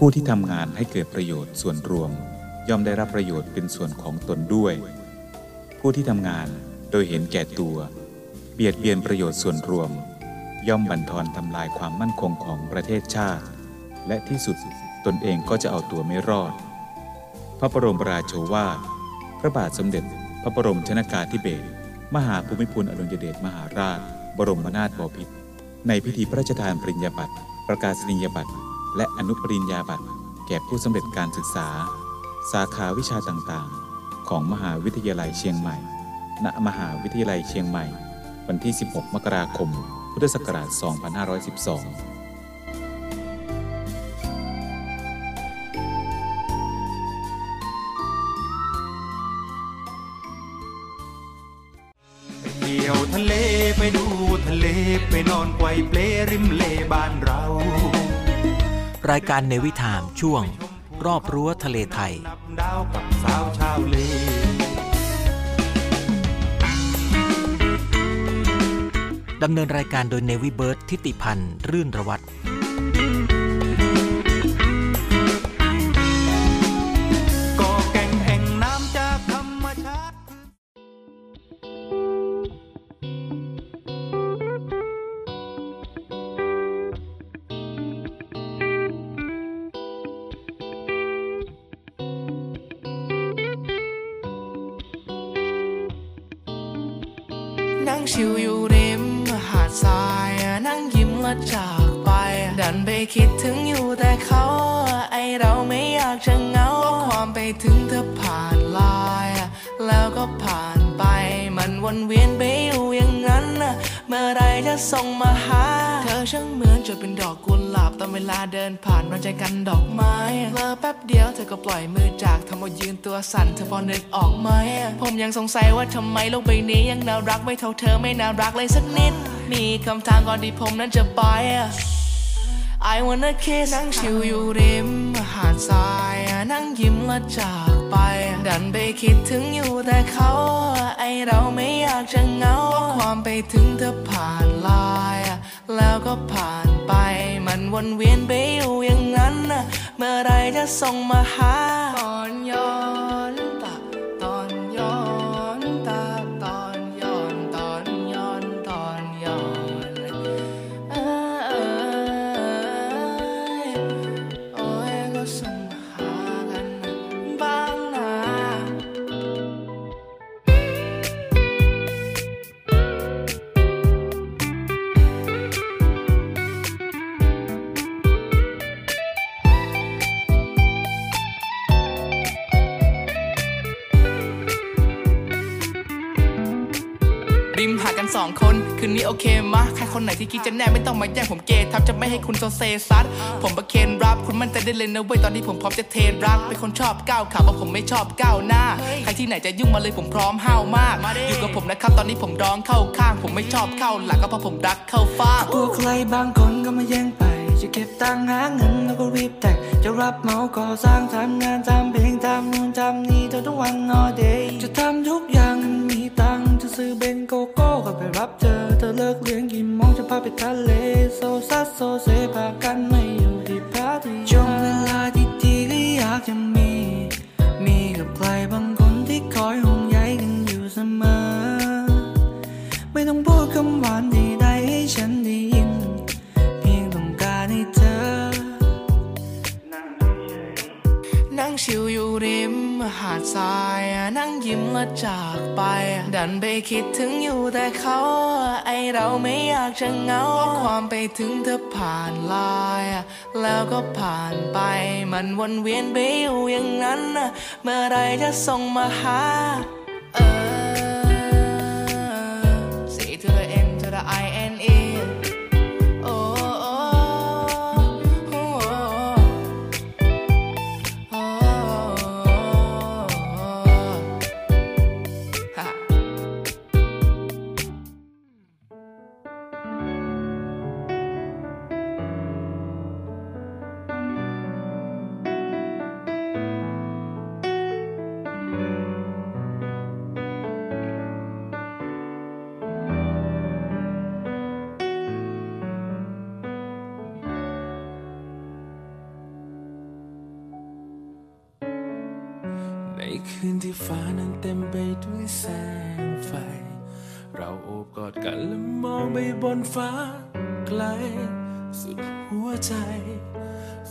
ผู้ที่ทำงานให้เกิดประโยชน์ส่วนรวมย่อมได้รับประโยชน์เป็นส่วนของตนด้วยผู้ที่ทำงานโดยเห็นแก่ตัวเบียดเบียนประโยชน์ส่วนรวมย่อมบั่นทอนทำลายความมั่นคงของประเทศชาติและที่สุดตนเองก็จะเอาตัวไม่รอดพระบรมราโชวาทพระบาทสมเด็จพระบรมชนกาธิเบศรมหาภูมิพลอดุลยเดชมหาราชบรมนาถบพิตรในพิธีพระราชทานปริญญาบัตรประกาศนียบัตรและอนุปริญญาบัตรแก่ผู้สำเร็จการศึกษาสาขาวิชาต่างๆของมหาวิทยาลัยเชียงใหม่ณมหาวิทยาลัยเชียงใหม่วันที่ 16 มกราคม พุทธศักราช 2512ไปเที่ยวทะเลไปดูทะเลไปนอนไกวเปลริมเลบ้านเรารายการ Navy Time ช่วงรอบรั้วทะเลไทยดาวกับสาวชาวเลดำเนินรายการโดย Navy Bird ทิติพันธ์รื่นระวัตรก็แก่งแห่งน้ำจากธรรมชาตินั่งชิวอยู่ริมหาดทรายนั่งยิ้มละจากไปดันไปคิดถึงอยู่แต่เขาไอเราไม่อยากจะเหงาความไปถึงเธอผ่านลายแล้วก็ผ่านไปมันวนเวียนไปอยู่อย่างนั้นเมื่อไรจะส่งมาหาเธอช่างเหมือนจะเป็นดอกกุหลาบตอนเวลาเดินผ่านมาใจกันดอกไม้เลอแป๊บเดียวเธอก็ปล่อยมือจากทำเอายืนตัวสั่นเธอพอนึกออกไหมผมยังสงสัยว่าทำไมโลกใบนี้ยังน่ารักไม่เท่าเธอไม่น่ารักเลยสักนิดมีคำถามก่อนที่ผมนั้นจะไป I wanna kiss นั่งชิวอยู่ริมหาดทรายนั่งยิ้มและจากไปดันไปคิดถึงอยู่แต่เขาไอเราไม่อยากจะเหงาความไปถึงเธอผ่านลายแล้วก็ผ่านไปมันวนเวียนไปอยู่อย่างนั้นเมื่อไรจะส่งมาหาตอนย้อนตาตอนย้อนตาตอนย้อนตอนย้อนตอนย้อนโอ้ยก็ส่งมาหากันบ้างนะริมหากันสองคนคืนนี้โอเคมะใครคนไหนที่คิดจะแน่ไม่ต้องมาแย่งผมเกทับจะไม่ให้คุณโซเซซัดผมประเคนรับคุณมั่นใจได้เลยนะเว้ยตอนนี้ผมพร้อมจะเทรักเป็นคนชอบก้าวขาเพราะผมไม่ชอบก้าวหน้าใครที่ไหนจะยุ่งมาเลยผมพร้อมห้าวมากอยู่กับผมนะครับตอนนี้ผมร้องเข้าข้างผมไม่ชอบเข้าหลังก็เพราะผมรักเข้าฟ้าผู้ใครบางคนก็มาแย่งไปจะเก็บตังค์หาเงินแล้วก็รีบแต่งจะรับเหมาก่อสร้างทำงานทำเพลงทำนู่นทำนี่ทุกวัน all day จะทำทุกอย่างมีตังค์จะซื้อเบนโกโก้ก็ไปรับเธอเธอเลิกเลี้ยงกี่โมงจะพาไปทะเลโซซัสโซเซพากันไม่อยู่ที่พัทยาช่วงเวลาที่ดีก็อยากจะมีกับใครบางคนที่คอยห่วงใยกันอยู่เสมอไม่ต้องพูดคำหวานใดๆให้ฉันได้ยินนั่งชิวอยู่ริมหาดทรายนั่งยิ้มและจากไปดันไปคิดถึงอยู่แต่เขาไอเราไม่อยากจะเหงาความไปถึงเธอผ่านลายแล้วก็ผ่านไปมันวนเวียนไปอยู่อย่างนั้นเมื่อไรจะส่งมาหาC to the N to the I N E คืนที่ฟ้านั้นเต็มไปด้วยแสงไฟเราโอบกอดกันและมองไปบนฟ้าไกลสุดหัวใจ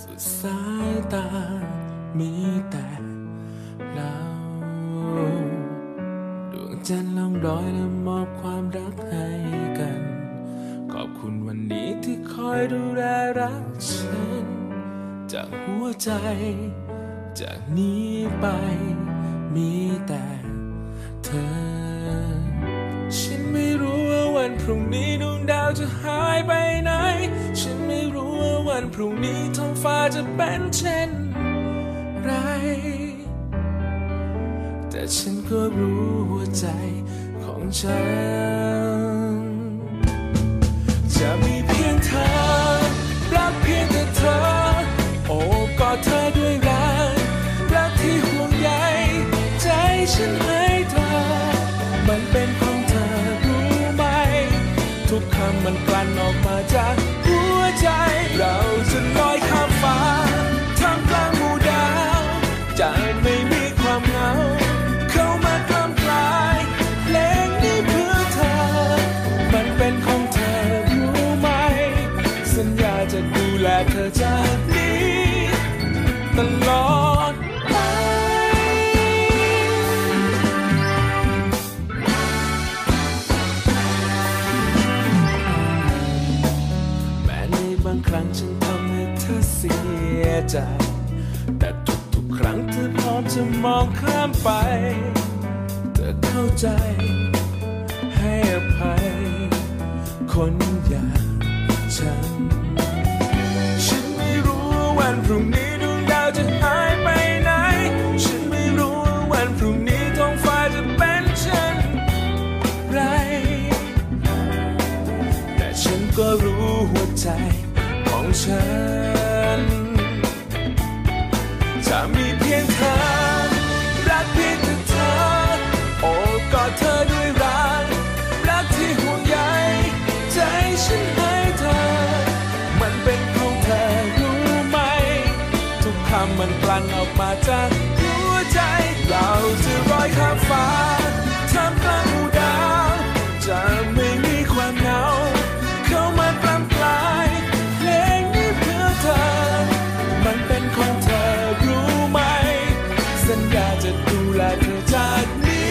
สุดสายตามีแต่เราดวงจันทร์ล่องลอยและมอบความรักให้กันขอบคุณวันนี้ที่คอยดูแลรักฉันจากหัวใจจากนี้ไปมีแต่เธอฉันไม่รู้ว่าวันพรุ่งนี้ดวงดาวจะหายไปไหนฉันไม่รู้ว่าวันพรุ่งนี้ท้องฟ้าจะเป็นเช่นไรแต่ฉันก็รู้หัวใจของฉันจะมีเพียงเธอรักเพียงแต่เธอโอบกอดเธอด้วยรักรักที่ห่วงใยใจฉันให้เธอมันเป็นของเธอรู้ไหมทุกคำมันกลั่นออกมาจากหัวใจเราจะลอยข้ามฟ้าท่ามกลางหมู่ดาวจะไม่มีความเหงาเข้ามากล้ำกลายเพลงนี้เพื่อเธอมันเป็นของเธอรู้ไหมสัญญาจะดูแลเธอจากนี้ตลอดไปแม้ในบางครั้งฉันทำให้เธอเสียใจแต่ทุกๆครั้งเธอพร้อมจะมองข้ามไปเธอเข้าใจให้อภัยคนอย่างฉันฉันไม่รู้ว่าวันพรุ่งนี้ดวงดาวจะหายไปไหนฉันไม่รู้ว่าวันพรุ่งนี้ท้องฟ้าจะเป็นเช่นไรแต่ฉันก็รู้หัวใจของฉันจะมีเพียงเธอรักเพียงแต่เธอโอบกอดเธอด้วยรักรักที่ห่วงใยใจฉันให้เธอมันเป็นของเธอรู้ไหมทุกคำมันกลั่นออกมาจากหัวใจเราจะลอยข้ามฟ้าท่ามกลางหมู่ดาวจะไม่มีความเหงาเข้ามากลั่นกลายเพลงนี้เพื่อเธอมันเป็นของเธอรู้ไหมสัญญาจะดูแลเธอจากนี้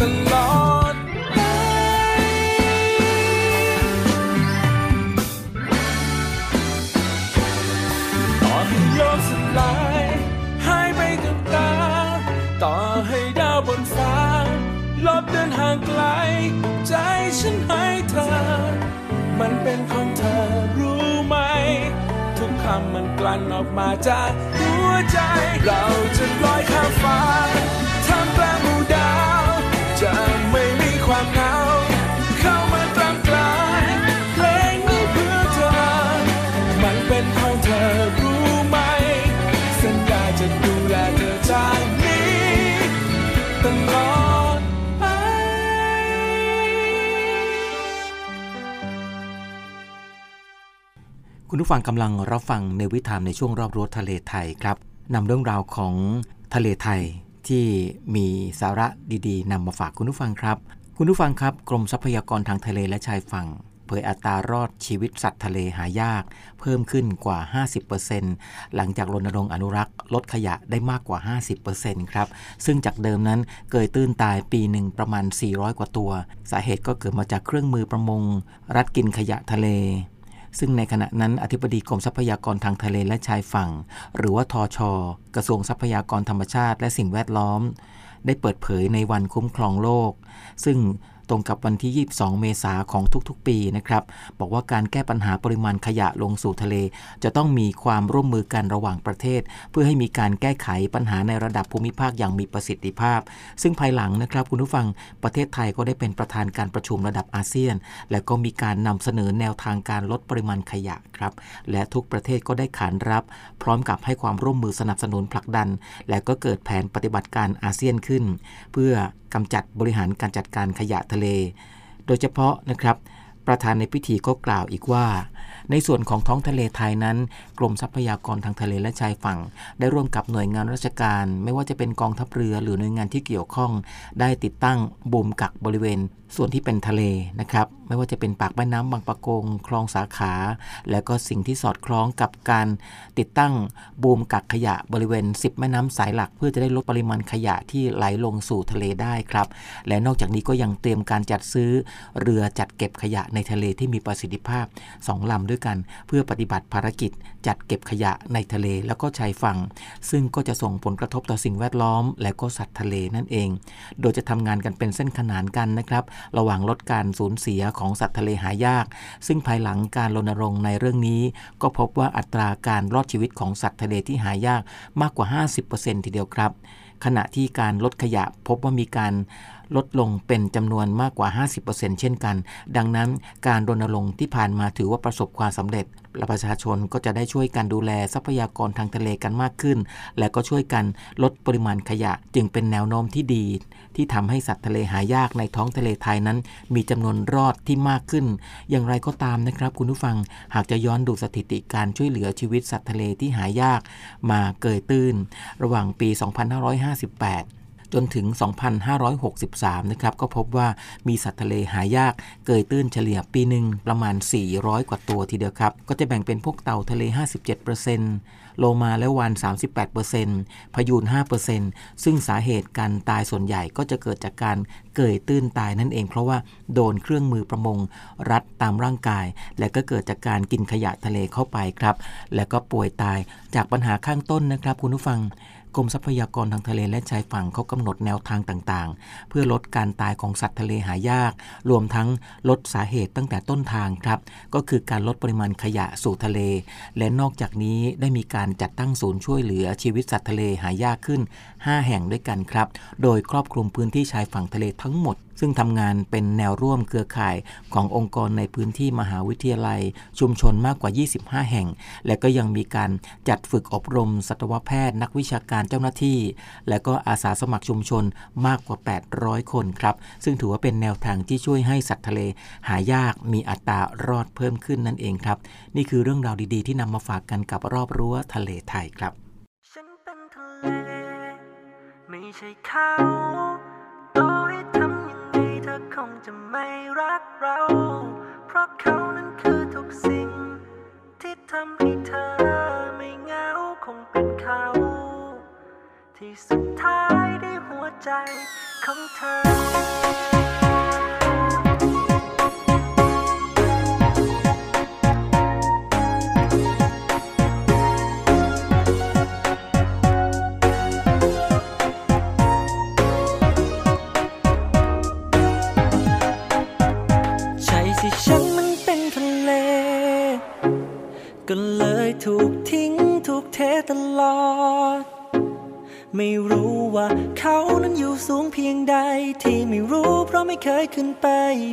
ตลอดต่อให้โยกสลายหายไปกับตาต่อให้ดาวบนฟ้าลบเดินห่างไกลใจฉันให้เธอมันเป็นของเธอรู้ไหมทุกคำมันกลั่นออกมาจากหัวใจเราจะลอยข้ามฟ้าท่ามกลางหมู่ดาวจะไม่มีความเหงาเข้ามากลั่นกลายเพลงนี้เพื่อเธอมันเป็นของเธอรู้ไหมสัญญาจะดูแลเธอจากนี้ตลอดไปคุณผู้ฟังกำลังรับฟังNavy Timeในช่วงรอบรั้วทะเลไทยครับนำเรื่องราวของทะเลไทยที่มีสาระดีๆนำมาฝากคุณผู้ฟังครับคุณผู้ฟังครับกรมทรัพยากรทางทะเลและชายฝั่งเผยอัตรารอดชีวิตสัตว์ทะเลหายากเพิ่มขึ้นกว่า 50% หลังจากรณรงค์อนุรักษ์ลดขยะได้มากกว่า 50% ครับซึ่งจากเดิมนั้นเกยตื้นตายปีหนึ่งประมาณ400กว่าตัวสาเหตุก็เกิดมาจากเครื่องมือประมงรัดกินขยะทะเลซึ่งในขณะนั้นอธิบดีกรมทรัพยากรทางทะเลและชายฝั่งหรือว่าทช.กระทรวงทรัพยากรธรรมชาติและสิ่งแวดล้อมได้เปิดเผยในวันคุ้มครองโลกซึ่งตรงกับวันที่22เมษายนของทุกๆปีนะครับบอกว่าการแก้ปัญหาปริมาณขยะลงสู่ทะเลจะต้องมีความร่วมมือกันระหว่างประเทศเพื่อให้มีการแก้ไขปัญหาในระดับภูมิภาคอย่างมีประสิทธิภาพซึ่งภายหลังนะครับคุณผู้ฟังประเทศไทยก็ได้เป็นประธานการประชุมระดับอาเซียนและก็มีการนำเสนอแนวทางการลดปริมาณขยะครับและทุกประเทศก็ได้ขานรับพร้อมกับให้ความร่วมมือสนับสนุนผลักดันและก็เกิดแผนปฏิบัติการอาเซียนขึ้นเพื่อกำจัดบริหารการจัดการขยะทะเลโดยเฉพาะนะครับประธานในพิธีก็กล่าวอีกว่า ในส่วนของท้องทะเลไทยนั้นกรมทรัพยากรทางทะเลและชายฝั่งได้ร่วมกับหน่วยงานราชการไม่ว่าจะเป็นกองทัพเรือหรือหน่วยงานที่เกี่ยวข้องได้ติดตั้งบูมกักบริเวณส่วนที่เป็นทะเลนะครับไม่ว่าจะเป็นปากแม่น้ำบางปะกงคลองสาขาและก็สิ่งที่สอดคล้องกับการติดตั้งบูมกักขยะบริเวณ10แม่น้ำสายหลักเพื่อจะได้ลดปริมาณขยะที่ไหลลงสู่ทะเลได้ครับและนอกจากนี้ก็ยังเตรียมการจัดซื้อเรือจัดเก็บขยะในทะเลที่มีประสิทธิภาพ2ลำด้วยกันเพื่อปฏิบัติภารกิจจัดเก็บขยะในทะเลแล้วก็ชายฝั่งซึ่งก็จะส่งผลกระทบต่อสิ่งแวดล้อมและก็สัตว์ทะเลนั่นเองโดยจะทำงานกันเป็นเส้นขนานกันนะครับระหว่างลดการสูญเสียของสัตว์ทะเลหายากซึ่งภายหลังการรณรงค์ในเรื่องนี้ก็พบว่าอัตราการรอดชีวิตของสัตว์ทะเลที่หายากมากกว่า 50% ทีเดียวครับขณะที่การลดขยะพบว่ามีการลดลงเป็นจำนวนมากกว่า 50% เช่นกันดังนั้นการรณรงค์ที่ผ่านมาถือว่าประสบความสำเร็จและประชาชนก็จะได้ช่วยกันดูแลทรัพยากรทางทะเลกันมากขึ้นและก็ช่วยกันลดปริมาณขยะจึงเป็นแนวโน้มที่ดีที่ทำให้สัตว์ทะเลหายากในท้องทะเลไทยนั้นมีจำนวนรอดที่มากขึ้นอย่างไรก็ตามนะครับคุณผู้ฟังหากจะย้อนดูสถิติการช่วยเหลือชีวิตสัตว์ทะเลที่หายากมาเกยตื้นระหว่างปี 2558จนถึง 2,563 นะครับก็พบว่ามีสัตว์ทะเลหายากเกยตื้นเฉลี่ยปีหนึ่งประมาณ400กว่าตัวทีเดียวครับก็จะแบ่งเป็นพวกเต่าทะเล 57% โลมาและวาฬ 38% พยูน 5% ซึ่งสาเหตุการตายส่วนใหญ่ก็จะเกิดจากการเกยตื้นตายนั่นเองเพราะว่าโดนเครื่องมือประมงรัดตามร่างกายและก็เกิดจากการกินขยะทะเลเข้าไปครับและก็ป่วยตายจากปัญหาข้างต้นนะครับคุณผู้ฟังกรมทรัพยากรทางทะเลและชายฝั่งเขากำหนดแนวทางต่างๆเพื่อลดการตายของสัตว์ทะเลหายากรวมทั้งลดสาเหตุตั้งแต่ต้นทางครับก็คือการลดปริมาณขยะสู่ทะเลและนอกจากนี้ได้มีการจัดตั้งศูนย์ช่วยเหลือชีวิตสัตว์ทะเลหายากขึ้น5แห่งด้วยกันครับโดยครอบคลุมพื้นที่ชายฝั่งทะเลทั้งหมดซึ่งทำงานเป็นแนวร่วมเครือข่ายขององค์กรในพื้นที่มหาวิทยาลัยชุมชนมากกว่า25แห่งและก็ยังมีการจัดฝึกอบรมสัตวแพทย์นักวิชาการเจ้าหน้าที่และก็อาสาสมัครชุมชนมากกว่า800คนครับซึ่งถือว่าเป็นแนวทางที่ช่วยให้สัตว์ทะเลหายากมีอัตรารอดเพิ่มขึ้นนั่นเองครับนี่คือเรื่องราวดีๆที่นำมาฝากกันกับรอบรั้วทะเลไทยครับฉันเป็นทะเลไม่ใช่เขาต่อให้ทำยังไงเธอคงจะไม่รักเราเพราะเขานั้นคือทุกสิ่งที่ทำให้เธอไม่เหงาคงเป็นเขาที่สุดท้ายได้หัวใจของเธอก็เลยถูกทิ้งถูกเทตลอดไม่รู้ว่าเขานั้นอยู่สูงเพียงใดที่ไม่รู้เพราะไม่เคยขึ้นไป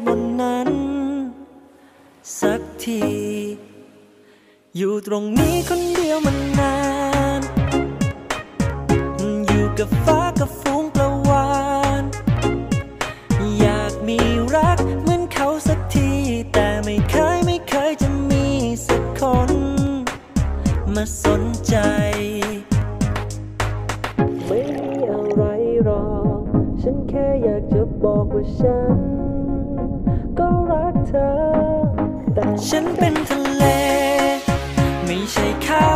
บนนั้นสักทีอยู่ตรงนี้คนเดียวมันนานอยู่กับฟ้ากับฝูงปลาวาฬอยากมีรักเหมือนเขาสักทีแต่ไม่เคยจะมีสักคนมาสนใจไม่มีอะไรหรอกฉันแค่อยากจะบอกว่าฉันก็รักเธอแต่ฉันเป็นทะเลไม่ใช่เขา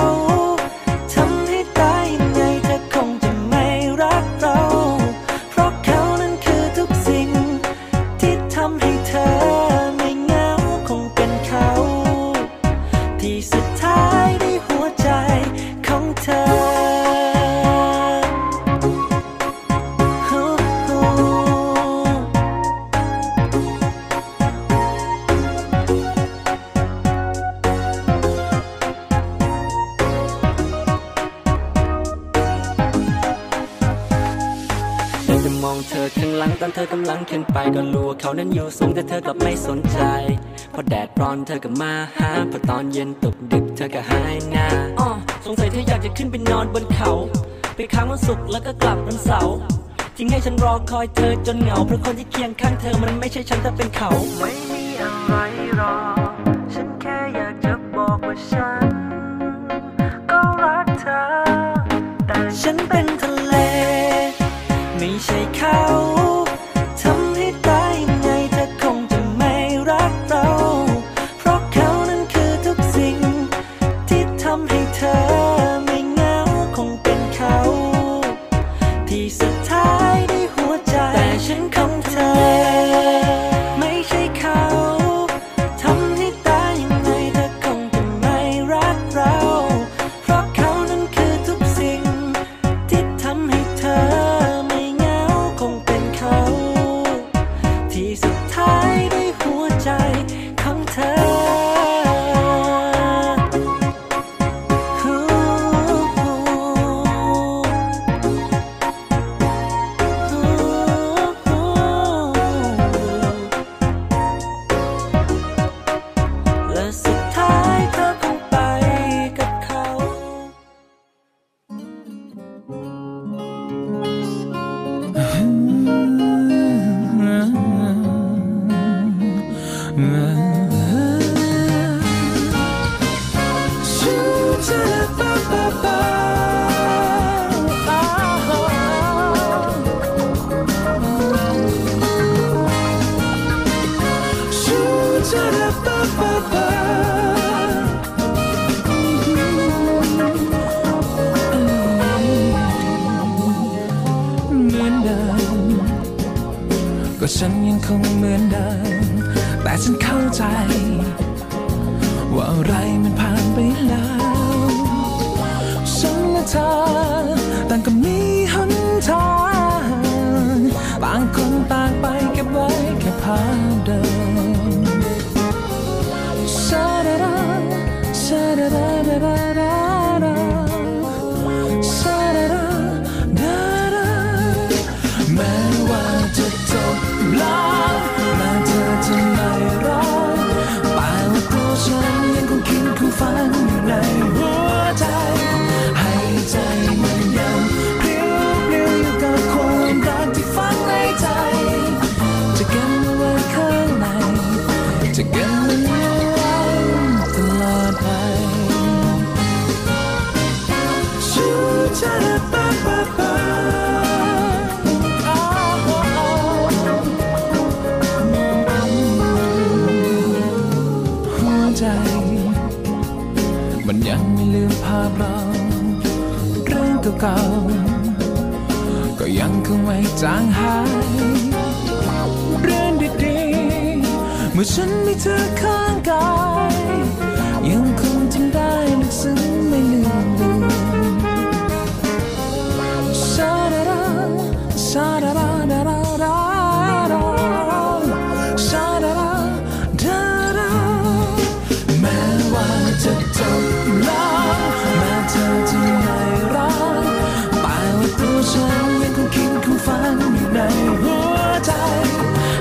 ทำให้ตายยังไงเธอคงจะไม่รักเราเพราะเขานั้นคือทุกสิ่งที่ทำให้เธอไม่เหงาคงเป็นเขาที่สุดท้ายในหัวใจของเธอตอนเธอกำลังขึ้นไปก็รู้ว่าเขานั้นอยู่สูงแต่เธอกลับไม่สนใจพอแดดร้อนเธอก็มาหาพอตอนเย็นตกดึกเธอก็หายหน้าสงสัยเธออยากจะขึ้นไปนอนบนเขาไปค้างวันศุกร์แล้วก็กลับวันเสาร์ทิ้งให้ฉันรอคอยเธอจนเหงาเพราะคนที่เคียงข้างเธอมันไม่ใช่ฉันแต่เป็นเขาไม่มีอะไรหรอฉันแค่อยากจะ คงเหมือนเดิมแต่ฉันเข้าใจว่าอะไรมันผ่านไปแล้วฉันและเธอต่างก็มีหนทางบางคนต่างไปเก็บไว้แค่ภาพเดิมชาดาดาชาดาดาดาดาดาดาชาดาดาดาดาแม้ว่าจะจบแล้วแม้เธอจะไม่รอแต่ว่าตัวฉันยังคงคิดคงฝันอยู่ในหัวใจให้ใจมันยังเปลี่ยวเปลี่ยวอยู่กับความรักที่ฝังในใจจะเก็บไว้ข้างในจะเก็บมันไว้ตลอดไปชูชาระปะปะปะมันยังไม่ลืมภาพเราเรื่องเก่าๆก็ยังคงไม่จางหายเรื่องดีๆเมื่อฉันมีเธอข้างกายยังคงจำได้ลึกซึ้งไม่ลืมชาดาดาชาดาดาดาดาชาดาดาดาดาแม้ว่าจะจบแล้วแม้เธอจะไม่รักแต่ว่าตัวฉันยังคงคิดคงฝันอยู่ในหัวใจ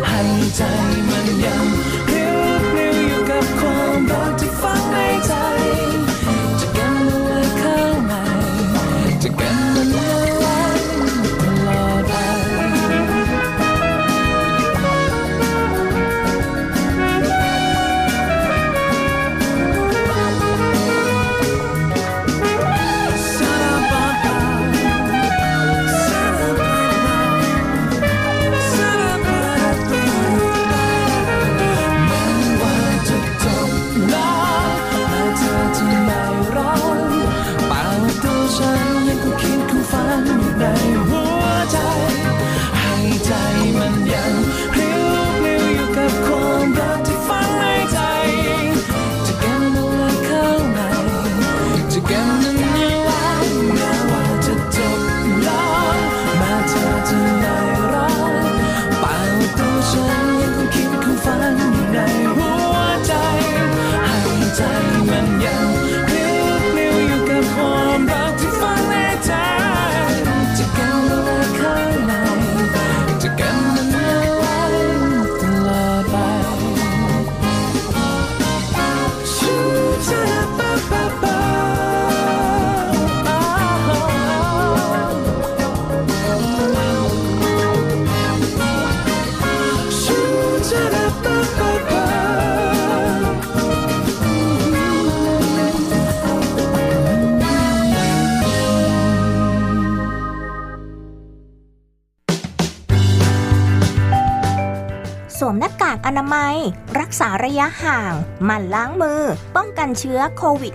ให้ใจมันยังเรียวเรียวอยู่กับความรักที่ฝังในใจจะเก็บมันไว้ข้างในจะเก็บมันไว้หน้ากากอนามัยรักษาระยะห่างหมั่นล้างมือป้องกันเชื้อโควิด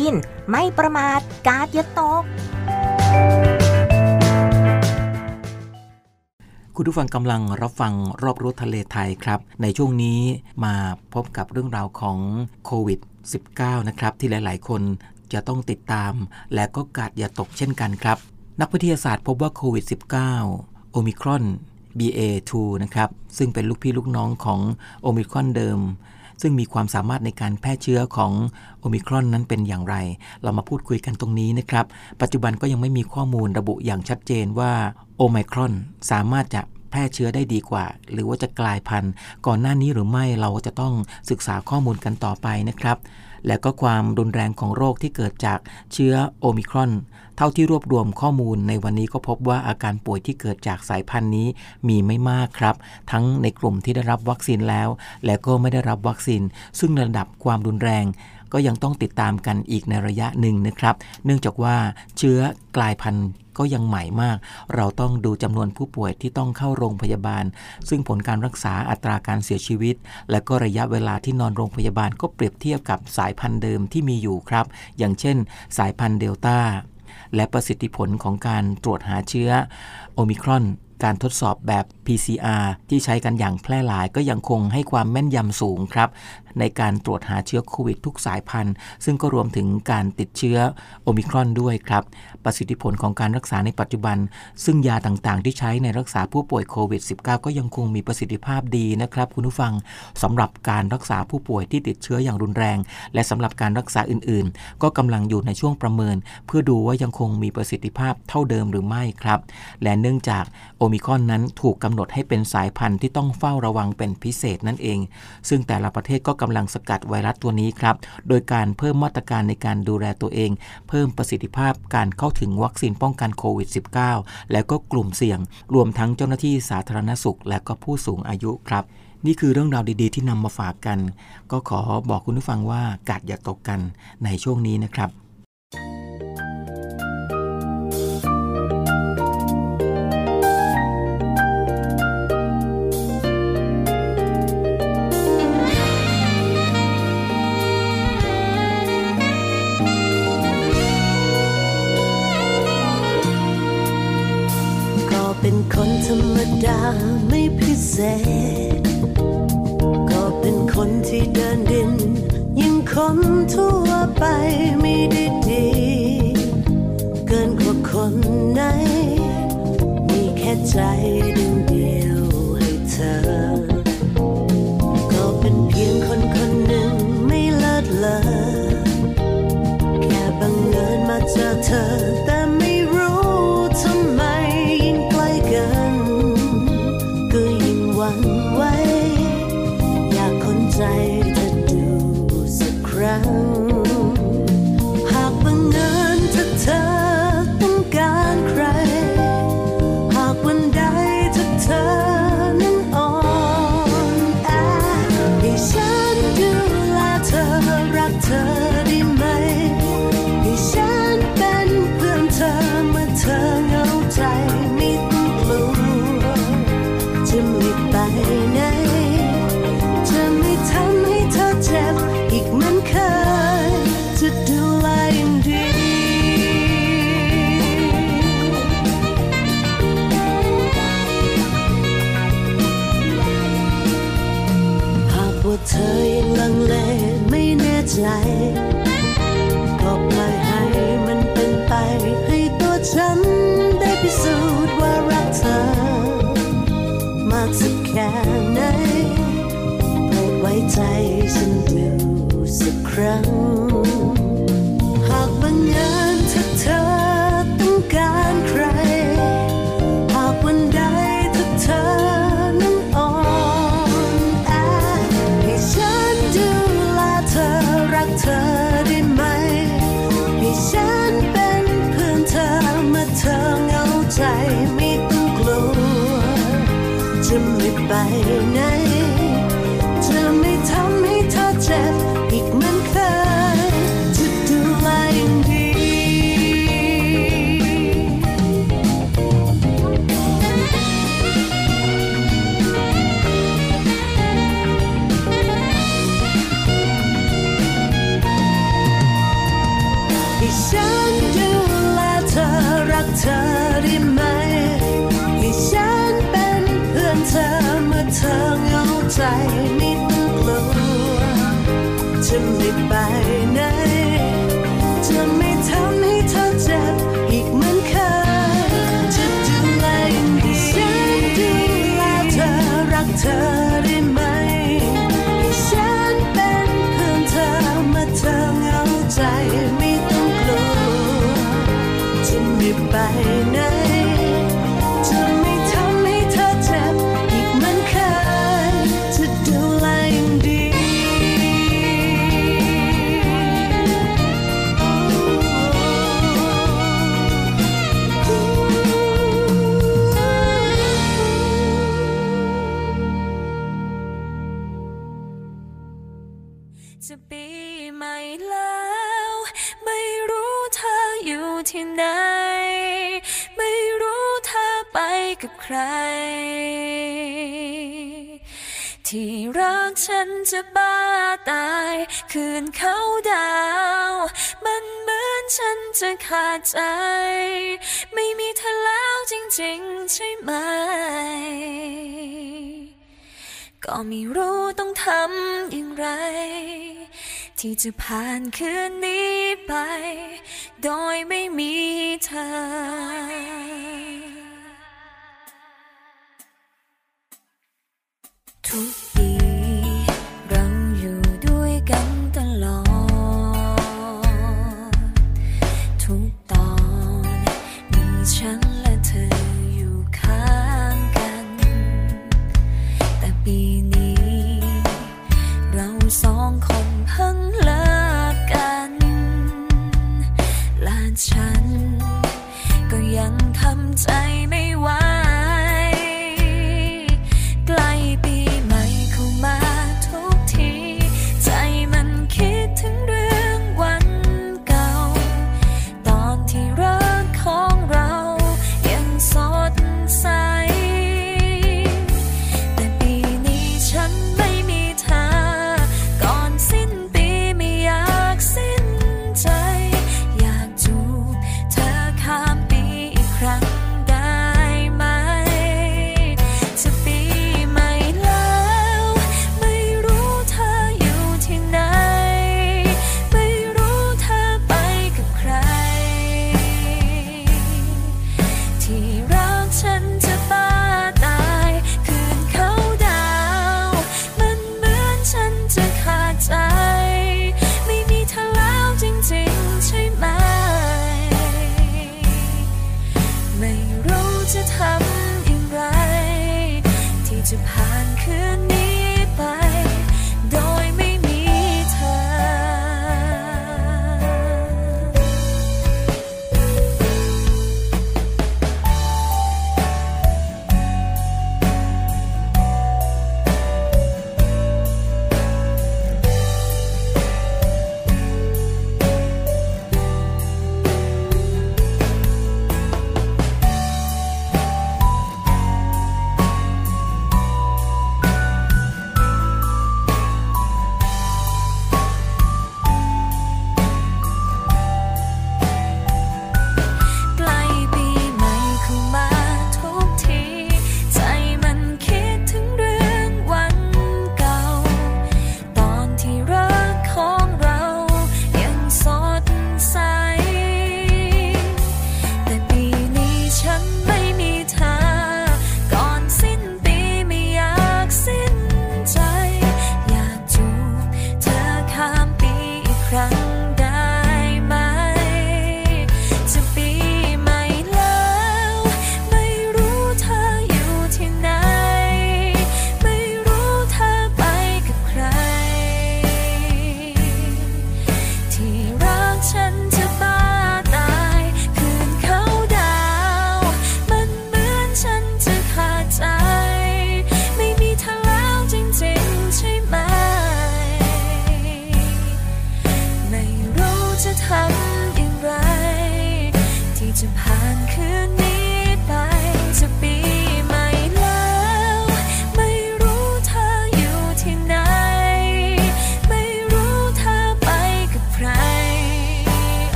-19 ไม่ประมาทก๊าซอย่าตกคุณผู้ฟังกำลังรับฟังรอบรู้ทะเลไทยครับในช่วงนี้มาพบกับเรื่องราวของโควิด -19 นะครับที่หลายๆคนจะต้องติดตามและก็ก๊าซอย่าตกเช่นกันครับนักวิทยาศาสตร์พบว่าโควิด -19 โอมิครอนBA.2 นะครับซึ่งเป็นลูกพี่ลูกน้องของโอมิครอนเดิมซึ่งมีความสามารถในการแพร่เชื้อของโอมิครอนนั้นเป็นอย่างไรเรามาพูดคุยกันตรงนี้นะครับปัจจุบันก็ยังไม่มีข้อมูลระบุอย่างชัดเจนว่าโอมิครอนสามารถจะแพร่เชื้อได้ดีกว่าหรือว่าจะกลายพันธุ์ก่อนหน้านี้หรือไม่เราจะต้องศึกษาข้อมูลกันต่อไปนะครับและก็ความรุนแรงของโรคที่เกิดจากเชื้อโอมิครอนเท่าที่รวบรวมข้อมูลในวันนี้ก็พบว่าอาการป่วยที่เกิดจากสายพันธุ์นี้มีไม่มากครับทั้งในกลุ่มที่ได้รับวัคซีนแล้วและก็ไม่ได้รับวัคซีนซึ่งระดับความรุนแรงก็ยังต้องติดตามกันอีกในระยะหนึ่งนะครับเนื่องจากว่าเชื้อกลายพันธุ์ก็ยังใหม่มากเราต้องดูจำนวนผู้ป่วยที่ต้องเข้าโรงพยาบาลซึ่งผลการรักษาอัตราการเสียชีวิตและก็ระยะเวลาที่นอนโรงพยาบาลก็เปรียบเทียบกับสายพันธุ์เดิมที่มีอยู่ครับอย่างเช่นสายพันธุ์เดลต้าและประสิทธิผลของการตรวจหาเชื้อโอมิครอน การทดสอบแบบ PCR ที่ใช้กันอย่างแพร่หลายก็ยังคงให้ความแม่นยำสูงครับในการตรวจหาเชื้อโควิดทุกสายพันธุ์ซึ่งก็รวมถึงการติดเชื้อโอมิครอนด้วยครับประสิทธิผลของการรักษาในปัจจุบันซึ่งยาต่างๆที่ใช้ในรักษาผู้ป่วยโควิด -19 ก็ยังคงมีประสิทธิภาพดีนะครับคุณผู้ฟังสำหรับการรักษาผู้ป่วยที่ติดเชื้ออย่างรุนแรงและสำหรับการรักษาอื่นๆก็กำลังอยู่ในช่วงประเมินเพื่อดูว่ายังคงมีประสิทธิภาพเท่าเดิมหรือไม่ครับและเนื่องจากโอมิครอนนั้นถูกกำหนดให้เป็นสายพันธุ์ที่ต้องเฝ้าระวังเป็นพิเศษนั่นเองซึ่งแต่ละประเทศก็กำลังสกัดไวรัสตัวนี้ครับโดยการเพิ่มมาตรการในการดูแลตัวเองเพิ่มประสิทธิภาพการเข้าถึงวัคซีนป้องกันโควิด -19 แล้วก็กลุ่มเสี่ยงรวมทั้งเจ้าหน้าที่สาธารณสุขและก็ผู้สูงอายุครับนี่คือเรื่องราวดีๆที่นำมาฝากกันก็ขอบอกคุณผู้ฟังว่ากาดอย่าตกกันในช่วงนี้นะครับคนธรรมดาไม่พิเศษก็เป็นคนที่เดินดินยังคนทั่วไปไม่ได้ดีเกินกว่าคนไหนมีแค่ใจดวงเดียวให้เธอก็เป็นเพียงคนคนหนึ่งไม่เลิศเลอแค่บังเอิญมาเจอเธอแต่ไม่รู้ทำไมไว้อยากคนใจจะดูสักครั้งหากบังเอิญถ้าเธอต้องการใครหากวันใดถ้าเธอนั้นอ่อนแอให้ฉันดูแลเธอรักเธอได้ไหมให้ฉันเป็นเพื่อนเธอเมื่อเธอเหงาใจไม่ต้องกลัวจะไม่ไปไหนจะไม่ทำให้เธอเจ็บอีกเหมือนเคยจะดูแลอย่างดีหากว่าเธอยังลังเลไม่แน่ใจก็ปล่อยให้มันเป็นไปให้ตัวฉันได้พิสูจน์ว่ารักเธอสักแค่ไหนโปรดไว้ใจฉันดูสักครั้งหากบังเอิญถ้าเธอต้องการใครหากวันใดถ้าเธอนั้นอ่อนแอให้ฉันดูแลเธอรักเธอได้ไหมให้ฉันเป็นเพื่อนเธอเมื่อเธอเหงาใจไม่ต้องกลัวจะไม่ไปไหนจะไม่ทำให้เธอเจ็บอีกเหมือนเคยจะดูแลอย่างดีให้ฉันดูแลเธอรักเธอได้ไหมให้ฉันเธอเมื่อเธอเหงาใจไม่ต้องกลัวจะไม่ไปไหนจะไม่ทำให้เธอเจ็บอีกเหมือนเคยจะดูแลอย่างดีฉันดูแลเธอรักเธอได้ไหมให้ฉันเป็นเพื่อนเธอเมื่อเธอเหงาใจไม่ต้องกลัวจะไม่ไปไหนจะปีใหม่แล้วไม่รู้เธออยู่ที่ไหนไม่รู้เธอไปกับใครที่รักฉันจะบ้าตายคืนเขาดาวมันเหมือนฉัน จะขาดใจไม่มีเธอแล้วจริงๆใช่ไหมก็ไม่รู้ต้องทำอย่างไรที่จะผ่านคืนนี้ไปโดยไม่มีเธอทุกปีเราอยู่ด้วยกันตลอดทุกตอนมีฉันและเธออยู่ข้างกันแต่ปีนี้เราสองคนเพิ่งเลิกกันและฉันก็ยังทำใจไม่ไหว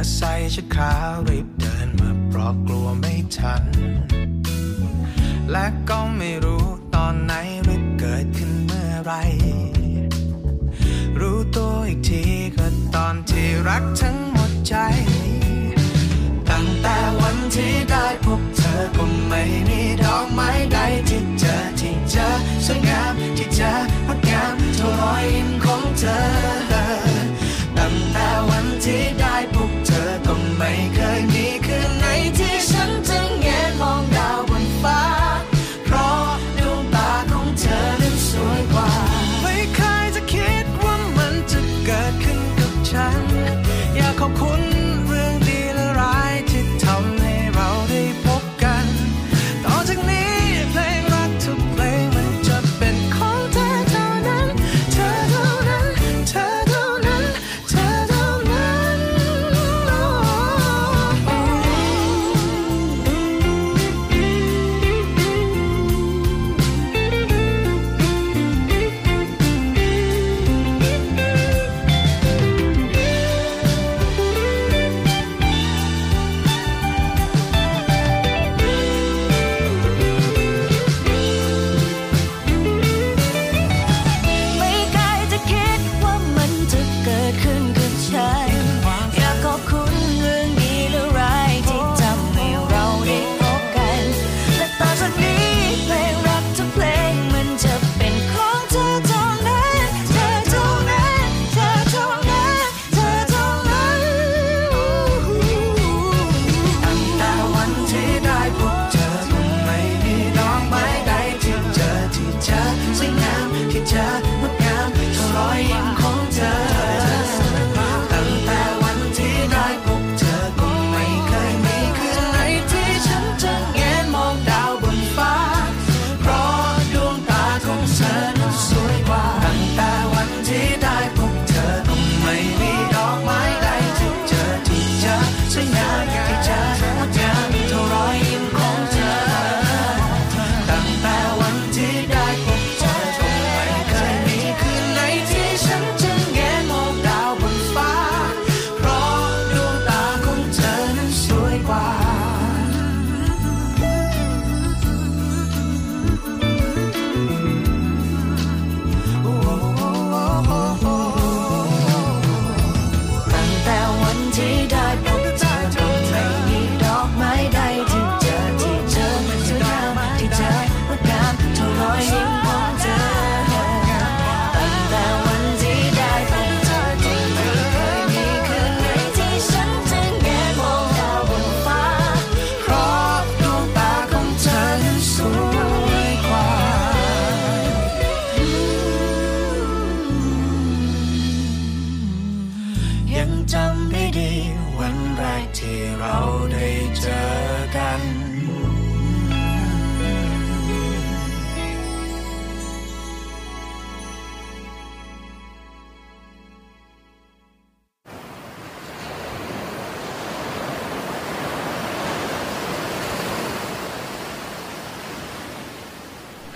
อใส่ชุดขาวรีบเดินมาเพราะกลัวไม่ทันและก็ไม่รู้ตอนไหนหรือเกิดขึ้นเมื่อไรรู้ตัวอีกทีก็ตอนที่รักทั้งหมดใจตั้งแต่วันที่ได้พบเธอก็ไม่มีดอกไม้ใดที่เจอสวยงามที่เจองดงามเท่ารอยยิ้มของเธอตั้งแต่วันที่ได้พบเธอก็ไม่เคยมีคืนไหนที่ฉันจะแงนมองดาวบนฟ้าเพราะดวงตาของเธอนั้นสวยกว่าไม่เคยจะคิดว่ามันจะเกิดขึ้นกับฉันอยากขอบคุณ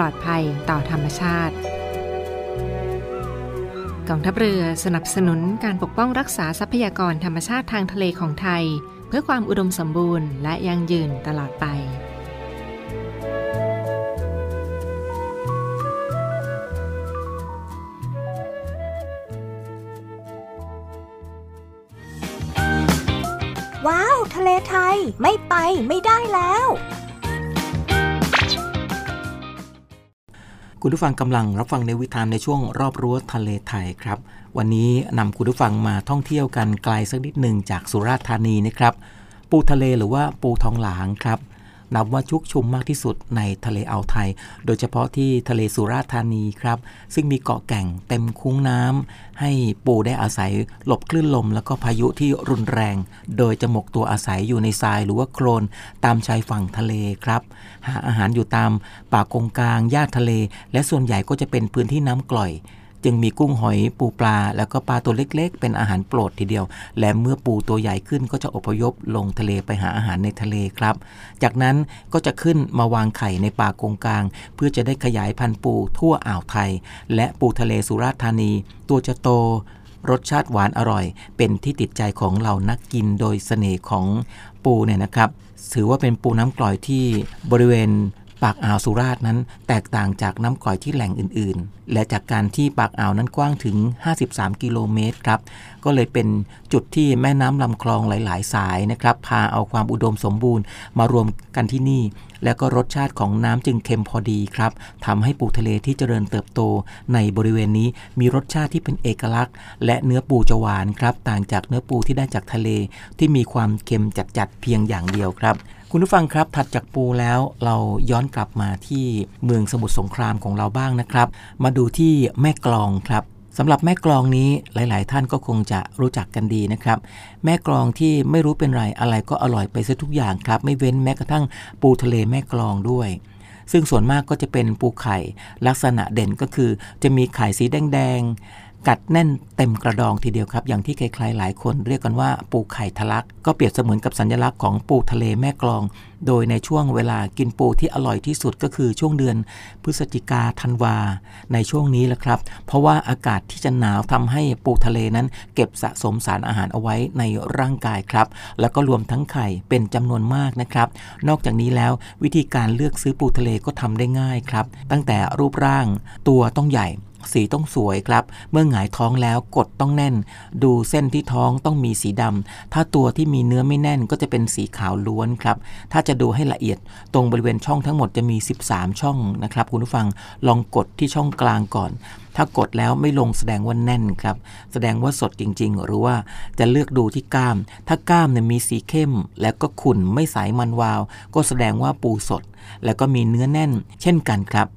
ปลอดภัยต่อธรรมชาติกองทัพเรือสนับสนุนการปกป้องรักษาทรัพยากรธรรมชาติทางทะเลของไทยเพื่อความอุดมสมบูรณ์และยั่งยืนตลอดไปว้าวทะเลไทยไม่ไปไม่ได้แล้วคุณผู้ฟังกำลังรับฟังNavy Timeในช่วงรอบรั้วทะเลไทยครับวันนี้นำคุณผู้ฟังมาท่องเที่ยวกันไกลสักนิดหนึ่งจากสุราษฎร์ธานีนะครับปูทะเลหรือว่าปูทองหลางครับ นับว่าชุกชุมมากที่สุดในทะเลอ่าวไทยโดยเฉพาะที่ทะเลสุราษฎร์ธานีครับซึ่งมีเกาะแก่งเต็มคุ้งน้ำให้ปูได้อาศัยหลบคลื่นลมแล้วก็พายุที่รุนแรงโดยจะหมกตัวอาศัยอยู่ในทรายหรือว่าโคลนตามชายฝั่งทะเลครับหาอาหารอยู่ตามป่ากงกางหญ้าทะเลและส่วนใหญ่ก็จะเป็นพื้นที่น้ำกร่อยจึงมีกุ้งหอยปูปลาแล้วก็ปลาตัวเล็กๆเป็นอาหารโปรดทีเดียวและเมื่อปูตัวใหญ่ขึ้นก็จะอพยพลงทะเลไปหาอาหารในทะเลครับจากนั้นก็จะขึ้นมาวางไข่ในป่ากงกางเพื่อจะได้ขยายพันธุ์ปูทั่วอ่าวไทยและปูทะเลสุราษฎร์ธานีตัวจะโตรสชาติหวานอร่อยเป็นที่ติดใจของเหล่านักกินโดยเสน่ห์ของปูเนี่ยนะครับถือว่าเป็นปูน้ำกร่อยที่บริเวณปากอ่าวสุราษฎร์นั้นแตกต่างจากน้ำกร่อยที่แหล่งอื่นๆและจากการที่ปากอ่าวนั้นกว้างถึง53กิโลเมตรครับก็เลยเป็นจุดที่แม่น้ำลำคลองหลายๆสายนะครับพาเอาความอุดมสมบูรณ์มารวมกันที่นี่แล้วก็รสชาติของน้ำจึงเค็มพอดีครับทำให้ปูทะเลที่เจริญเติบโตในบริเวณนี้มีรสชาติที่เป็นเอกลักษณ์และเนื้อปูจะหวานครับต่างจากเนื้อปูที่ได้จากทะเลที่มีความเค็มจัดๆเพียงอย่างเดียวครับคุณผู้ฟังครับถัดจากปูแล้วเราย้อนกลับมาที่เมืองสมุทรสงครามของเราบ้างนะครับมาดูที่แม่กลองครับสำหรับแม่กลองนี้หลายๆท่านก็คงจะรู้จักกันดีนะครับแม่กลองที่ไม่รู้เป็นไรอะไรก็อร่อยไปซะทุกอย่างครับไม่เว้นแม้กระทั่งปูทะเลแม่กลองด้วยซึ่งส่วนมากก็จะเป็นปูไข่ลักษณะเด่นก็คือจะมีไข่สีแดงกัดแน่นเต็มกระดองทีเดียวครับอย่างที่ใครๆหลายคนเรียกกันว่าปูไข่ทะลักก็เปรียบเสมือนกับสัญลักษณ์ของปูทะเลแม่กลองโดยในช่วงเวลากินปูที่อร่อยที่สุดก็คือช่วงเดือนพฤศจิกาธันวาในช่วงนี้แหละครับเพราะว่าอากาศที่จะหนาวทำให้ปูทะเลนั้นเก็บสะสมสารอาหารเอาไว้ในร่างกายครับแล้วก็รวมทั้งไข่เป็นจำนวนมากนะครับนอกจากนี้แล้ววิธีการเลือกซื้อปูทะเลก็ทำได้ง่ายครับตั้งแต่รูปร่างตัวต้องใหญ่สีต้องสวยครับเมื่อหงายท้องแล้วกดต้องแน่นดูเส้นที่ท้องต้องมีสีดำถ้าตัวที่มีเนื้อไม่แน่นก็จะเป็นสีขาวล้วนครับถ้าจะดูให้ละเอียดตรงบริเวณช่องทั้งหมดจะมี13ช่องนะครับคุณผู้ฟังลองกดที่ช่องกลางก่อนถ้ากดแล้วไม่ลงแสดงว่าแน่นครับแสดงว่าสดจริงๆหรือว่าจะเลือกดูที่กล้ามถ้ากล้ามเนี่ยมีสีเข้มแล้วก็ขุ่นไม่ใสมันวาวก็แสดงว่าปูสดแล้วก็มีเนื้อแน่นเช่นกันครับ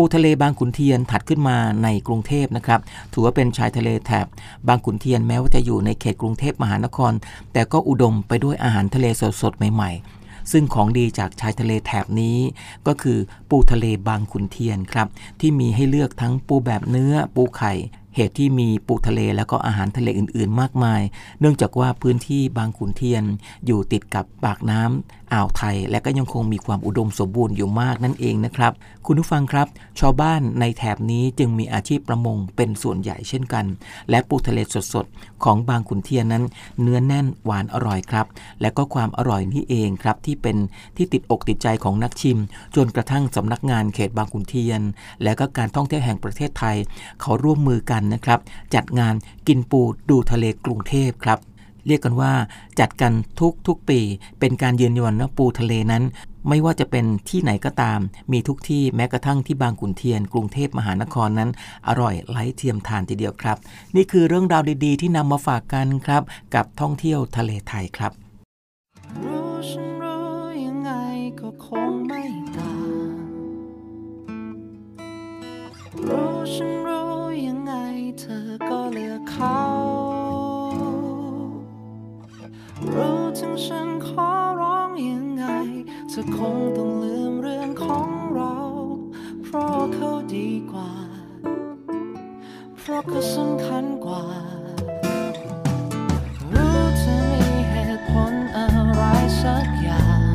ปูทะเลบางขุนเทียนถัดขึ้นมาในกรุงเทพนะครับถือว่าเป็นชายทะเลแถบบางขุนเทียนแม้ว่าจะอยู่ในเขตกรุงเทพมหานครแต่ก็อุดมไปด้วยอาหารทะเลสดๆใหม่ๆซึ่งของดีจากชายทะเลแถบนี้ก็คือปูทะเลบางขุนเทียนครับที่มีให้เลือกทั้งปูแบบเนื้อปูไข่เหตุที่มีปูทะเลแล้วก็อาหารทะเลอื่นๆมากมายเนื่องจากว่าพื้นที่บางขุนเทียนอยู่ติดกับปากน้ำอ่าวไทยและก็ยังคงมีความอุดมสมบูรณ์อยู่มากนั่นเองนะครับคุณผู้ฟังครับชาวบ้านในแถบนี้จึงมีอาชีพประมงเป็นส่วนใหญ่เช่นกันและปูทะเลสดๆของบางขุนเทียนนั้นเนื้อแน่นหวานอร่อยครับและก็ความอร่อยนี่เองครับที่เป็นที่ติดอกติดใจของนักชิมจนกระทั่งสำนักงานเขตบางขุนเทียนและก็การท่องเที่ยวแห่งประเทศไทยเขาร่วมมือกันนะครับจัดงานกินปูดูทะเลกรุงเทพครับเรียกกันว่าจัดกันทุกปีเป็นการยืนยันว่าปูทะเลนั้นไม่ว่าจะเป็นที่ไหนก็ตามมีทุกที่แม้กระทั่งที่บางขุนเทียนกรุงเทพมหานครนั้นอร่อยไร้เทียมทานทีเดียวครับนี่คือเรื่องราวดีๆที่นำมาฝากกันครับกับท่องเที่ยวทะเลไทยครับรู้ฉันรู้ยังไงก็คงไม่ต่างรู้ฉันรู้ยังไงเธอก็เลือกเขารู้ถึงฉันขอร้องยังไงเธอคงต้องลืมเรื่องของเราเพราะเขาดีกว่าเพราะเขาสำคัญกว่ารู้เธอมีเหตุผลอะไรสักอย่าง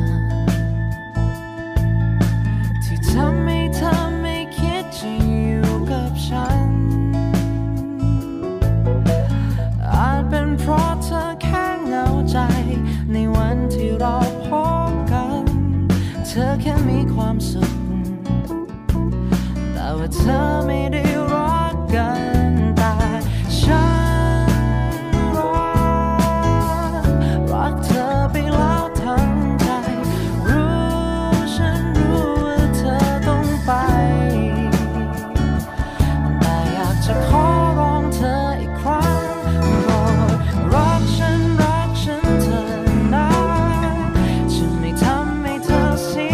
ที่ทำให้เธอไม่คิดจะอยู่กับฉันอาจเป็นเพราะเธอแค่เหงาใจในวันที่เราพบกันเธอแค่มีความสุขแต่ว่าเธอไม่ได้รักกันแต่ฉันรักเธอไปแล้วทั้งใจรู้ฉันรู้ว่าเธอต้องไปแต่อยากจะขอร้องเธออีกครั้งรักฉันเธอนะฉันไม่ทำให้เธอเสีย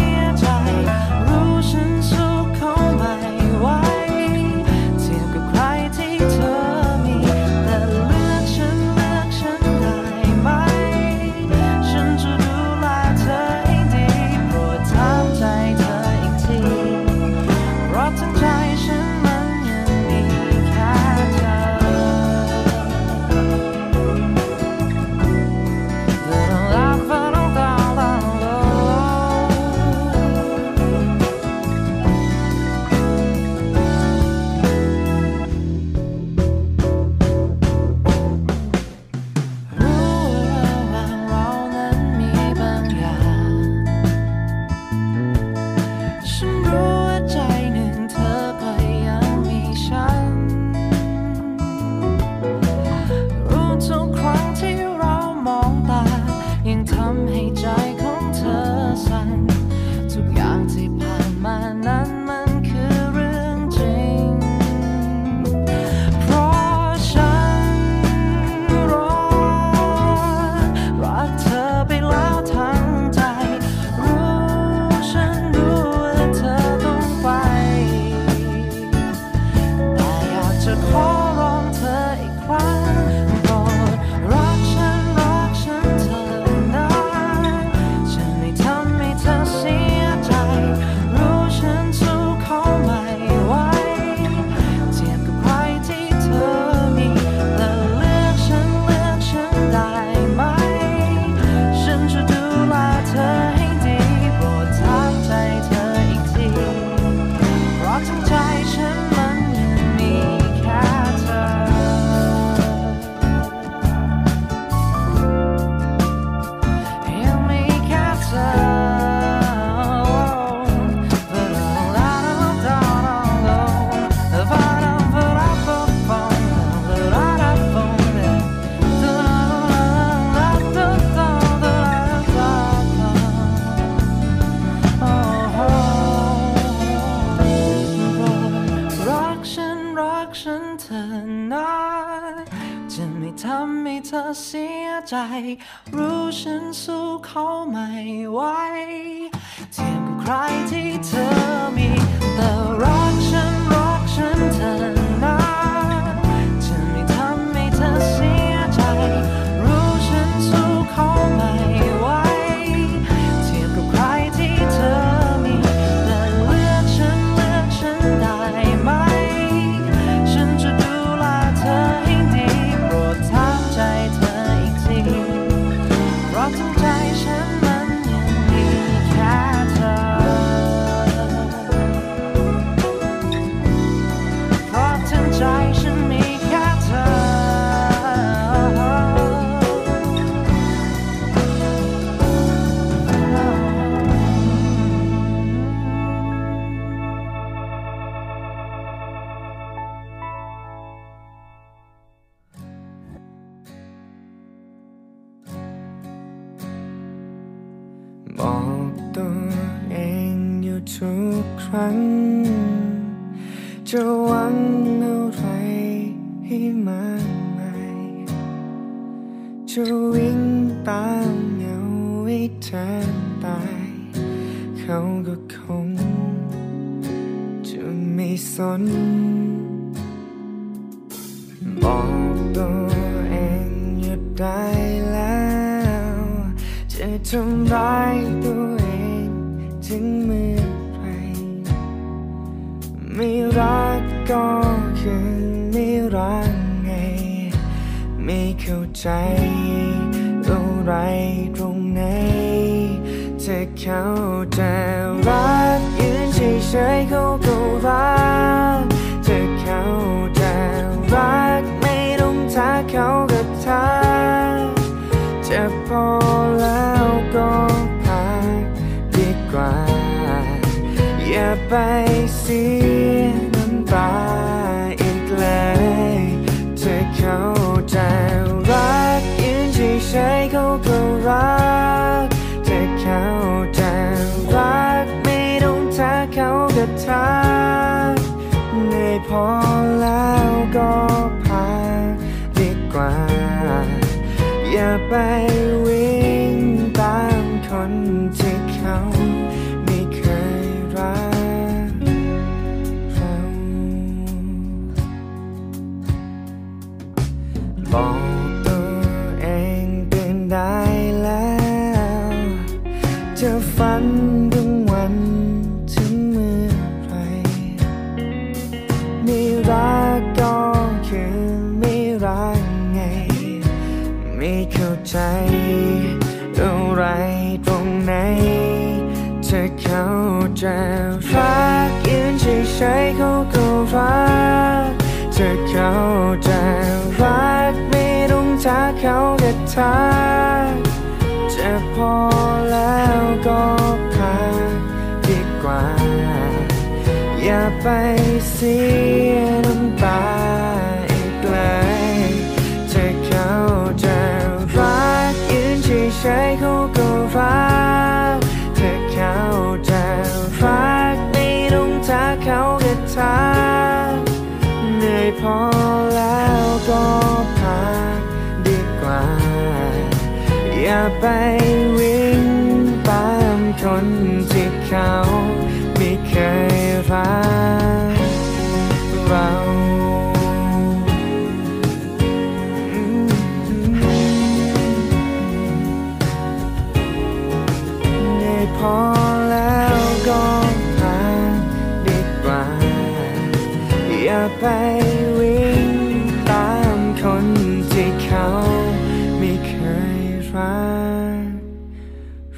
ใจรู้ฉันสู้เขาไม่ไหวเทียมกับใครที่เธอมีแต่รักฉันรักฉันเธอจะหวังอะไรให้มากมายจะวิ่งตามเงาให้เธอตายเขาก็คงจะไม่สนบอกตัวเองหยุดได้แล้วจะทำร้ายตัวเองถึงมือไม่รักก็คือไม่รักไงไม่เข้าใจอะไรตรงไหนจะเขาจะรักยืนเฉยๆเขาก็รักจะเขาจะรักไม่ต้องท้าเขาก็ท้าจะพอแล้วก็พักดีกว่าอย่าไปเสียน้ำตาอีกเลยจะเข้าใจรักยืนเฉยๆเขาก็รักจะเข้าใจรักไม่ต้องท้าเขาก็ท้าไม่พอแล้วก็พักดีกว่าอย่าไปวิ่งตามคนที่เขาบอกตัวเองตื่นได้แล้วจะฝันถึงวันถึงเมื่อไรไม่รักก็คือไม่รักไงไม่เข้าใจอะไรตรงไหนจะเข้าใจรักยืนเฉยๆเขาก็รักจะเข้าใจรักไม่ต้องท้าเขาก็ท้าจะพอแล้วก็พักดีกว่าอย่าไปเสียน้ำตาอีกเลยจะเข้าใจรักยืนเฉยๆเขาก็รักจะเข้าใจรักไม่ต้องท้าเขาก็ท้าพอแล้วก็พักดีกว่าอย่าไปวิ่งตามคนที่เขาไม่เคยรักเราไปวิ่งตามคนที่เขาไม่เคยรักเรา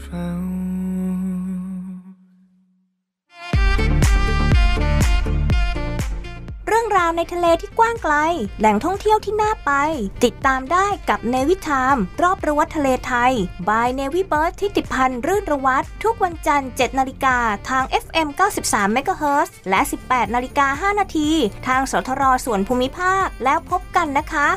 เรื่องราวในทะเลที่กว้างไกลแหล่งท่องเที่ยวที่น่าไปติดตามได้กับ Navy Time รอบรั้วทะเลไทย by Navy Bird ที่ติดพันรื่นระวัดทุกวันจันทร์ 7 นาฬิกาทาง FM 93 MHz และ 18 นาฬิกา 5 นาทีทางสทร.ส่วนภูมิภาคแล้วพบกันนะคะ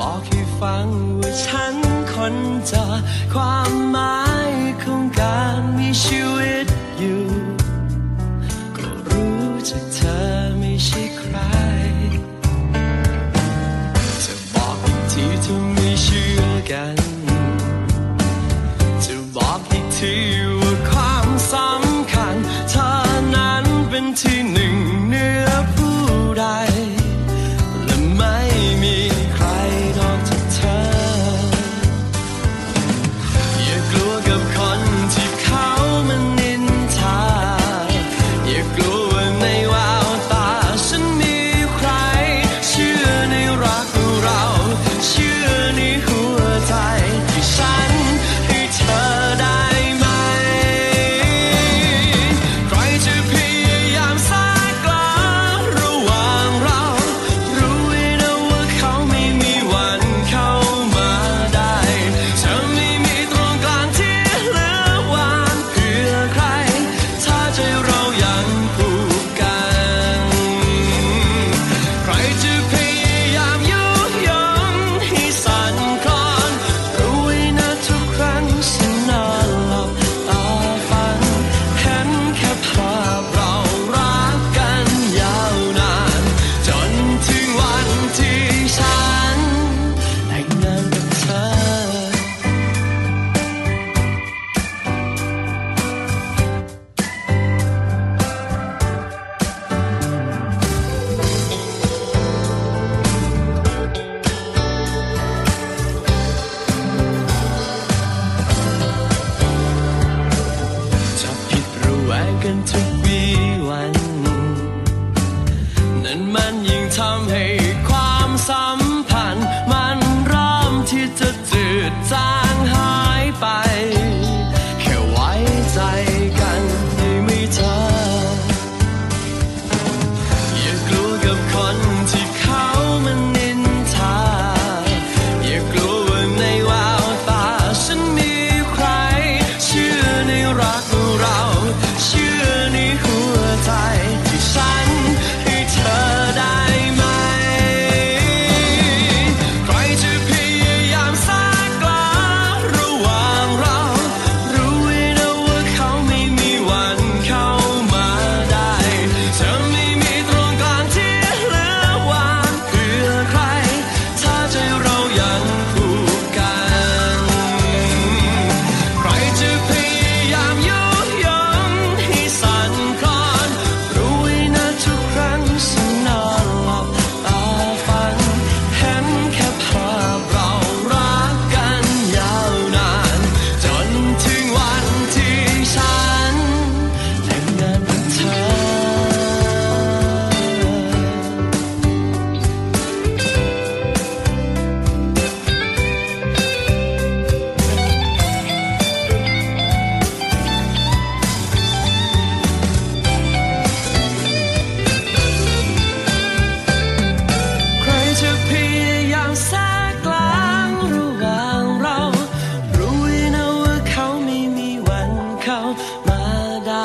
บอกให้ฟังว่าฉันค้นเจอความหมายของการมีชีวิตอยู่ก็รู้จากเธอไม่ใช่ใครจะบอกอีกทีถ้าไม่เชื่อกันจะบอกอีกทีว่าความสำคัญเธอนั้นเป็นที่หนึ่งเหนือผู้ใดและไม่มีใครนอกจากเธออย่ากลัวกับคนที่เขามันนินทาอย่ากลัวในแววตาฉันมีใครเชื่อในรักเราเชื่อในหัวใจที่ฉันให้เธอได้ไหมใครจะพยายามสร้างกลางระหว่างเรารู้ไว้นะว่าเขาไม่มีวันเข้ามาได้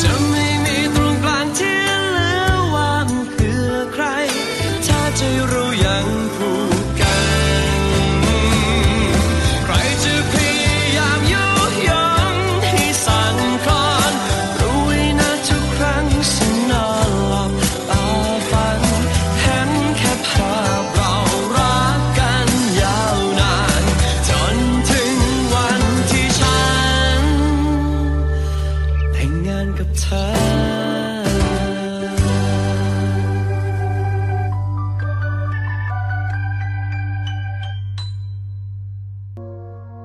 เธอไม่มีตรงกลางที่เหลือวางเพื่อใครถ้าใจเรายังผูกกันใครจะพยายามยุยงให้สั่นคลอนรู้ไว้นะทุกครั้งฉันนอนหลับตาฝันเห็นแค่ภาพเรารักกันยาวนานจนถึงวันที่ฉันแต่งงานกับเธอ จะผิดระแวงกันทุกวีวั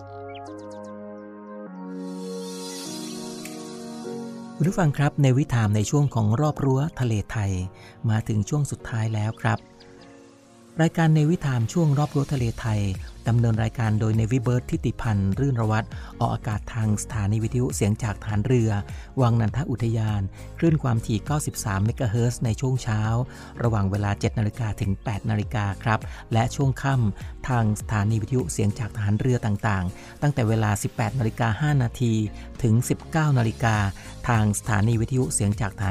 น นั่นมันยิ่งทำให้ความสัมพันธ์มันเริ่มที่จะจืดจางหายไป แค่ไว้ใจกันได้ไหมเธอ อย่ากลัวกับคนที่เขามันนินทา อย่ากลัวว่าในแววตาฉันมีใคร เชื่อในรักเราเชื่อในหัวใจที่ฉันให้เธอได้ไหม ใครจะพยายามสร้างกล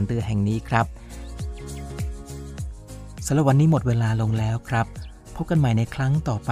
างระหว่างเรารู้ไว้นะว่าเขาไม่มีวันเข้ามาได้เธอไม่มีตรงกลางที่เหลือวางเพื่อใครถ้าใจเรายังผูกกัน ใครจะพยายามยุยงให้สั่นคลอนรู้ไว้นะทุกครั้งฉันนอนหลับตาฝันเห็นแค่ภาพเรารักกันยาวนานจนถึงวันที่ฉันแต่งงานกับเธอ ใครจะพยายามสร้างกลางระหว่างเรา รู้ไว้นะว่าเขาไม่มีวันเข้ามาได้ จะไม่มีตรงกลางที่เหลือว่างเพื่อใคร ถ้าใจเรายังผูกกัน ใครจะพยายามยุยงให้สั่นคลอน รู้ไว้นะทุกครั้งฉันนอนหลับตาฝันเห็นแค่ภาพเรารักกันยาวนานจนถึงวันที่ฉันแต่งงานกับเธอ คุณผู้ฟังครับในวิถีในช่วงของรอบรั้วทะเลไทยมาถึงช่วงสุดท้ายแล้วครับ รายการในวิถีช่วงรอบรั้วทะเลไทยดำเนินรายการโดย Navy Bird ทิติพันธ์รื่นระวัตรออกอากาศทางสถานีวิทยุเสียงจากฐานเรือวังนันทอุทยานคลื่นความถี่ 93 MHz ในช่วงเช้าระหว่างเวลา 7 นาฬิกาถึง 8 นาฬิกาครับและช่วงค่ำทางสถานีวิทยุเสียงจากฐานเรือต่างๆตั้งแต่เวลา 18 นาฬิกา 5 นาทีถึง 19 นาฬิกาทางสถานีวิทยุเสียงจากฐานเรือแห่งนี้ครับสำหรับวันนี้หมดเวลาลงแล้วครับ พบกันใหม่ในครั้งต่อไป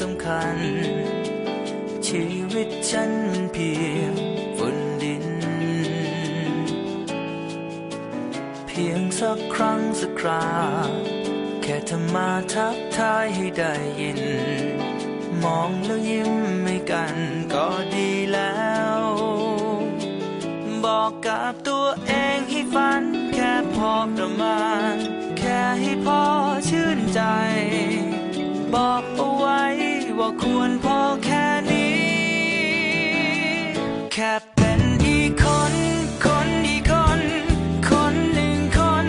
สำคัญชีวิตฉันมันเพียงฝุ่นดินเพียงสักครั้งสักคราแค่เธอมาทักทายให้ได้ยินมองแล้วยิ้มให้กันก็ดีแล้วบอกกับตัวเองให้ฝันแค่พอประมาณแค่ให้พอชื่นใจบอกเอาไว้ว่าควรพอแค่นี้แค่เป็นอีกคนคนอีกคนคนหนึ่งคน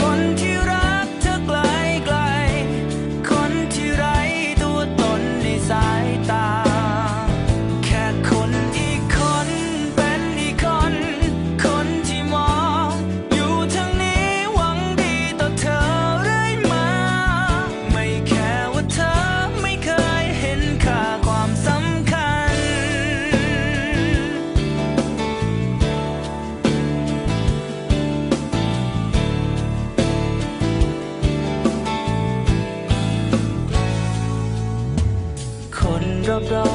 คนที่รักเธอไกลไกลคนที่ไร้ตัวตนในสายตาแค่คนอีกคนเป็นอีกคนคนที่มองอยู่ทางนี้หวังดีต่อเธอเรื่อยมาไม่แค่ว่าเธอไม่เคยเห็นค่าความสำคัญรอบ